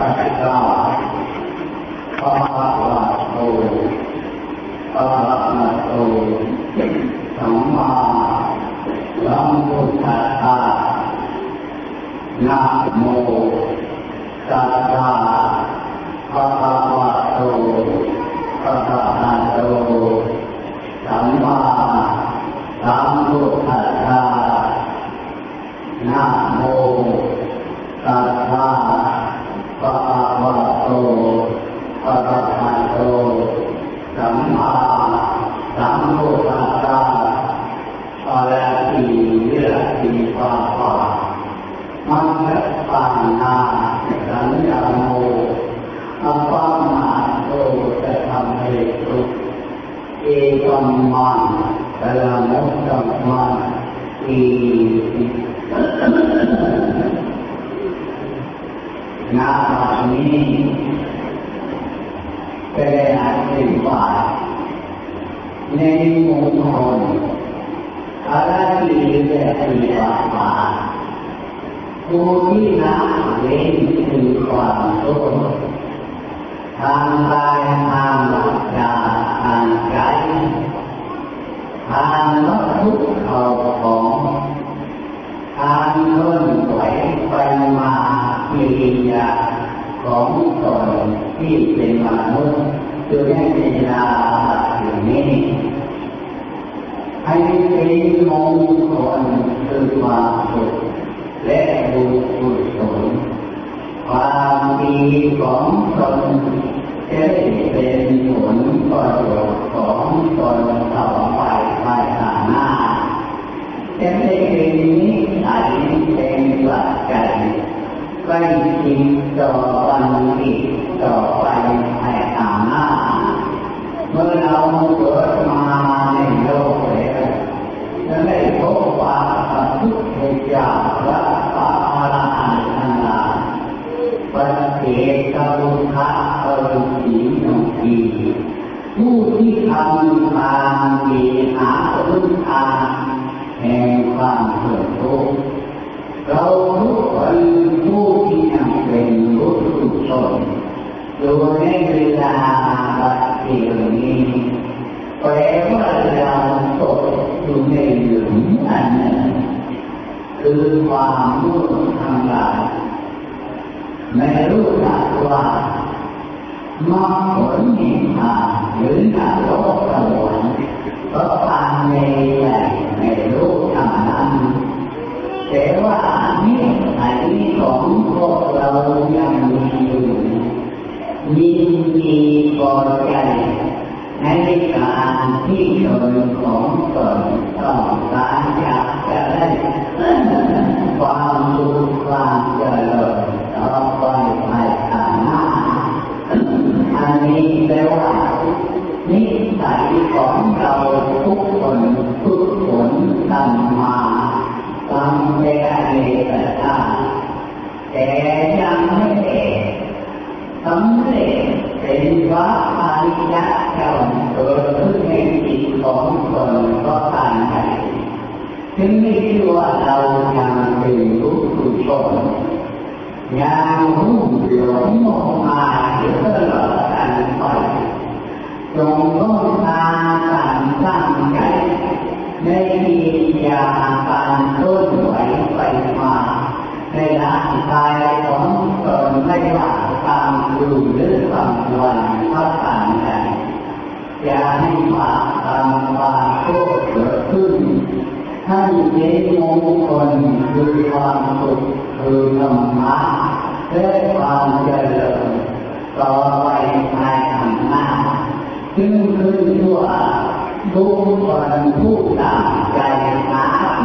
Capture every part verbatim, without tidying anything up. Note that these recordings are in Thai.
พระเจ้าพระพระราโตพระราโตสัมมาสัมพุทธัสสะนะโมตัสสะภะคะวะโตอะระหะโตสัมมาสัมพุทธัสสะนะโมตัสสะภะคะวะโตอะระหะโตสัมมาสัมพุทธัสสะอะระหิยะติปะปะมังคะปันนาสัญญาโมอัปปะมาโตตะธัมเมตุเอกัมมังตะละมุตตะมังอีตินามิเป็นอันติบาตในมุขคนอะไรที่เป็นอันติบาตภูมินาเว้นคือความทุกข์ทางกายทางวาจาทางใจทางลดทุกข์เข้าของทางเลื่อนไหวไปมามีวิญญาณของตนที่เป็นมนุษย์จึงได้เป็นลาอย่างนี้ให้เป็นมงคลคือความสุขและบุญกุศลความดีของตนจะได้เป็นผลประโยชน์ของตนต่อไปภายหน้าจะได้เป็นนิสัยเป็นหลักใจใกล้ชิดต่อวันอีกต่อไปภายหน้าเมื่อเราเกิดมาในโลกแล้วจะได้พบว่าพระพุทธเจ้าและพระอรหันต์ทั้งหลายปฏิเสธกรุณาอรุณสีหนุ่มดีผู้ที่ทำความดีหาทุกทางแห่งความสุขทุกข์เราทุกคนผู้ที่ยังเป็นบุตรชนดูในเวลาบัดเดี๋ยวนี้แปลว่าเราตกอยู่ในหลุมอันหนึ่งคือความรู้ทั้งหลายไม่รู้จักว่ามรรคผลนิพพานหรือนรกสวรรค์ก็ตามในใจไม่รู้ทั้งนั้นแต่ว่านี่อันนี้ของพวกเรายังมีอยู่ยินดีพอใจในการที่ตนของตนต้องการอยากจะได้ความสุขความเจริญต่อไปภายหน้าอันนี้แปลว่านิสัยของเราทุกคนทุกคนทำมาทำได้ในแต่ละแต่ยังไม่ได้สำเร็จเป็นพระอริยเจ้าเกิดขึ้นในจิตของคนก็ตามไปถึงไม่เชื่อว่าเรายังเป็นผู้ผู้ชนยังรู้หลงมองมาอยู่ตลอดกันไปจงร่วมทางกันตั้งใจในกิริยาการเคลื่อนไหวไปมาในร่างกายของตนไม่ว่าตามดูหรือตามวันก็ตามใจอย่าให้บาปตามบาปโทษเกิดขึ้นให้เป็นมงคลคือความสุขคือธรรมะและความเจริญต่อไปในธรรมะซึ่งขึ้นชั่วทุกคนผู้ตั้งใจหา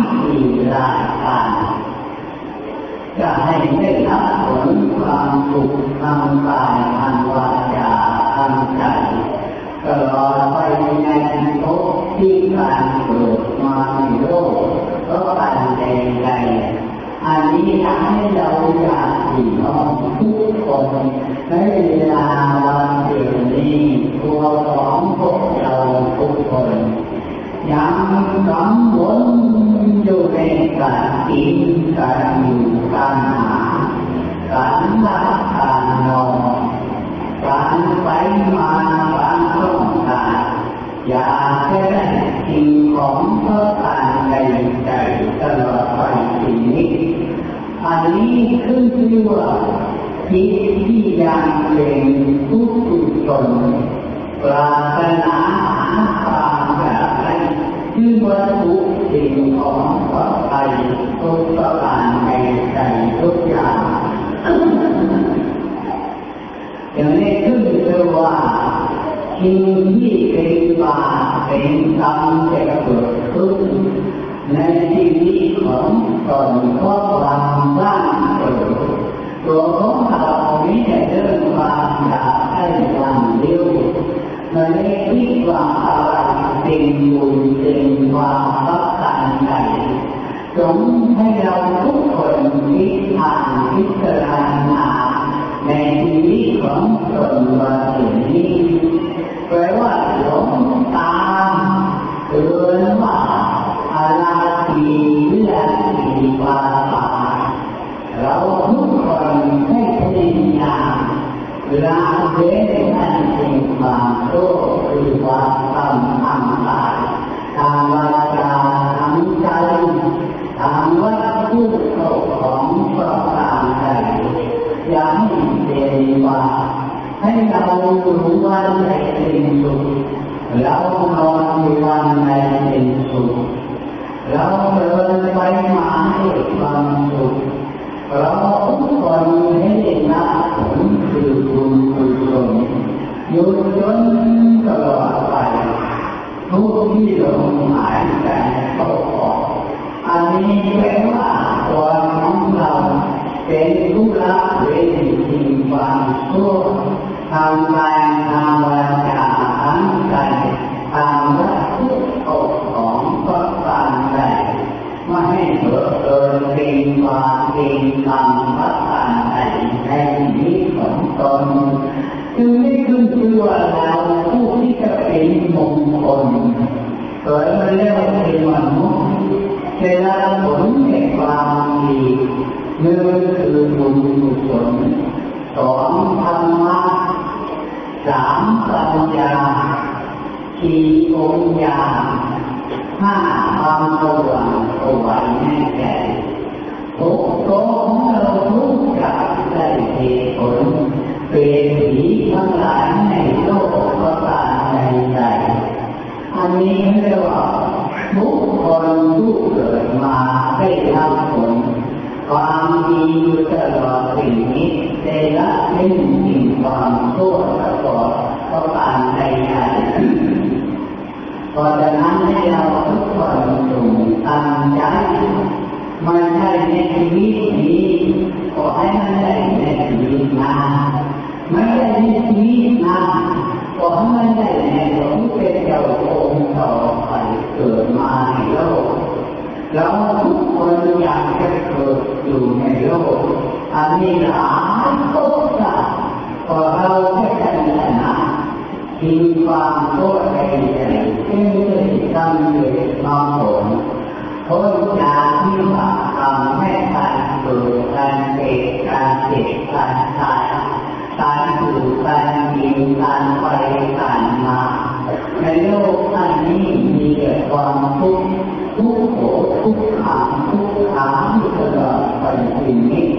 ที่ดีราการจะให้ได้รับผลความสุขทางกายทางวาจาทางใจตลอดไปในภพที่การเกิดมาในโลกก็การแสดงใจอันนี้ทำให้เราอยากสิ่งของทุกคนในเวลาวันเดียวนี้ตัวของพวกเราทุกคนยังสำวนอยู่ในการกินการอยู่การหา ฝันผ่านนอนฝันไปมาฝันต้องการอยากจะได้สิ่งของเพื่อการในใจตลอดไปสิ่งนี้อันนี้ขึ้นชื่อว่าจิตที่ยังเป็นทุกข์ทนปรารถนาความแบบไรชื่อว่าทุกสิ่งของต่อไปทุกประการในใจทุกอย่างอย่างนี้ขึ้นชื่อว่าสิ่งที่เป็นบาปเป็นกรรมจะเกิดขึ้นในชีวิตของตนเพราะความบ้าเกิดตัวของเราไม่ได้เรื่องความอยากให้ความเดียวมันไม่คิดว่าอะไรเป็นบุญเป็นความรักกันใดจงให้เราทุกคนคิดอ่านพิจารณาในชีวิตของตนว่าสิ่งนี้แปลว่าหลงตามเตือนว่าอาณาธิและอิวาตาเราทุกคนให้พยายามละเว้นการเสี่ยงความโลภคือความทำอันตรายทางวาจาทางใจทางวัตถุเข้าของประการใดอย่าให้เสียว่าให้เรารู้วันไหนเป็นสุขเรานอนวันไหนเป็นสุขเราเดินไปมาให้ความสุขเราทุกคนให้ละผลคือบุญกุศลอยู่จนตลอดไปทุกที่ลมหายใจเข้าออกอันนี้แปลว่าความของเราเป็นผู้ละเว้นสิ่งความชั่วทางกายทางวาจาทางใจทางวัตถุของก็ตามได้ไม่ให้เกิดเกินเป็นความเป็นกรรมประการใดในชีวิตของตนจึงได้ขึ้นชื่อว่าเราผู้ที่จะเป็นมงคลเกิดมาแล้วเป็นมนุษย์จะได้ผลแห่งความดีหนึ่งคือบุญกุศลสองธรรมะสามปัญญาสี่องค์ญาณห้าความสว่างสวัยแน่ใจหกตัวของเราทุกอย่างได้เหตุผลเป็นผีทั้งหลายในโลกประการในใจอันนี้เรียกว่าทุกคนทุกเกิดมาได้รับผลความดีอยู่ตลอดสิ่งนี้ได้ละเล่นสิ่งความชั่วตลอดประการในใจเพราะฉะนั้นให้เราทุกคนจงตั้งใจไม่ใช่ในชีวิตนี้ขอให้มันได้ในชีวิตหน้าไม่ได้ในชีวิตหน้าขอให้มันได้ในหลวงเป็นเจ้าองค์ต่อไปเกิดมาในโลกเราทุกคนอยากจะเกิดอยู่ในโลกอันนี้หลายโลกสัตว์พอเราได้แต่ละนะมีความโทษในใจซึ่งได้ทำเหตุมาผลโทษจากที่ว่าทำให้การเกิดการเกิดการเจ็บการตายการถูกการยิงการไปการมาในโลกอันนี้มีแต่ความทุกข์ทุกข์โศกทุกข์ขามทุกข์ขามตลอดไปสิ่งนี้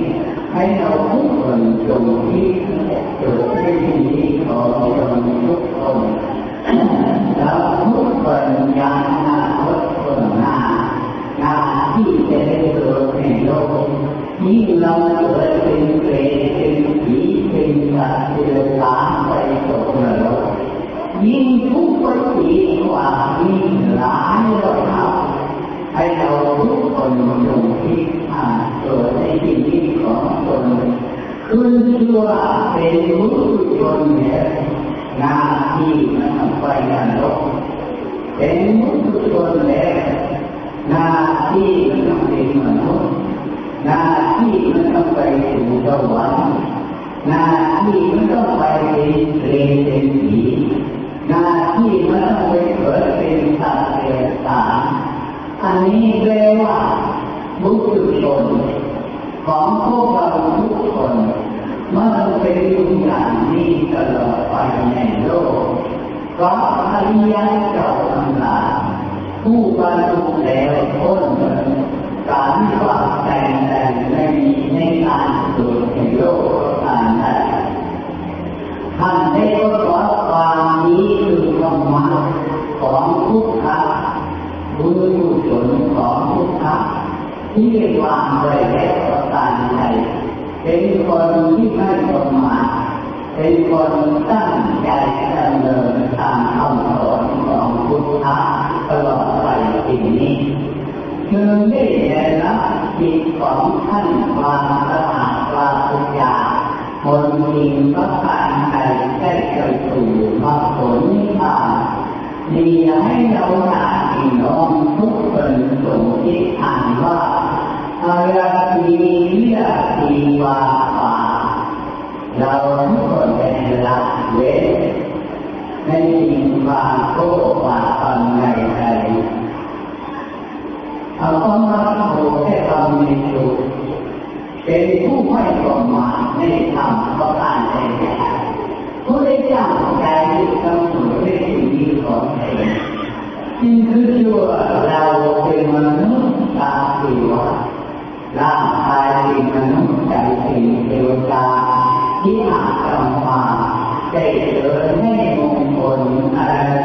ให้เราทุกคนจงคิดจงได้สิ่งที่ขอจงทุกคนแล้วทุกคนยังหน้าทุกคนหน้าหน้าที่จะได้เกิดในโลกยิ่งเราเกิดเป็นเปรตเป็นผีเป็นสัตว์เดรัจฉานไปตกนรกยิ่งทุกข์ก็ยิ่งกว่ายิ่งร้ายเราทำให้เราทุกคนจงคิดอ่านตัวในสิ่งที่ของตนขึ้นชื่อว่าเป็นผู้จนเนี่ยหน้าที่มันไปกันหรอกเป็นผู้จนเนี่ยหน้าที่มันเป็นมนุษย์หน้าที่มันต้องไปสู่สวรรค์หน้าที่มันต้องไปเป็นเปรตเป็นผีหน้าที่มันต้องไปเกิดเป็นสัตว์เดรัจฉานอันนี้แปลว่าบุญกุศลของพวกเราทุกคน ไปในโลกเพราะอริยเจ้าทั้งหลายผู้บรรลุแล้วพ้นเลยการว่าแต่งแต่งไม่มีในการเกิดในโลกอันใดท่านได้กล่าวว่านี้คือธรรมะของพุทธะบุญกุศลของพุทธะที่วางไว้แล้วตั้งใจเป็นคนที่ไม่ประมาทเป็นคนตั้งใจดำเนินตามคำสอนของพุทธะตลอดไปสิ่งนี้คือได้ละจิตของท่านมาสะอาดปราศจากมลทินประการใดได้เกิดสู่มรรคผลนิพพานดีให้เราหาพี่น้องทุกคนสมคิดอ่านว่าอารามีวิราตีวาปาเราทุกคนเป็นละเว้นในสิ่งบาปโกบาปในใจเอาความรักโหให้เรามีสุขเป็นผู้ไม่ประมาทในธรรมประการใดผู้ได้จ้างใจทำสู่ในสิ่งดีของตนจึงคือชั่วเราเป็นมนุษย์ตาสีวะร่างกายเป็นมนุษย์ใจเป็นเทวดาที่หากกรรมมาได้เจอให้มงคลอะไร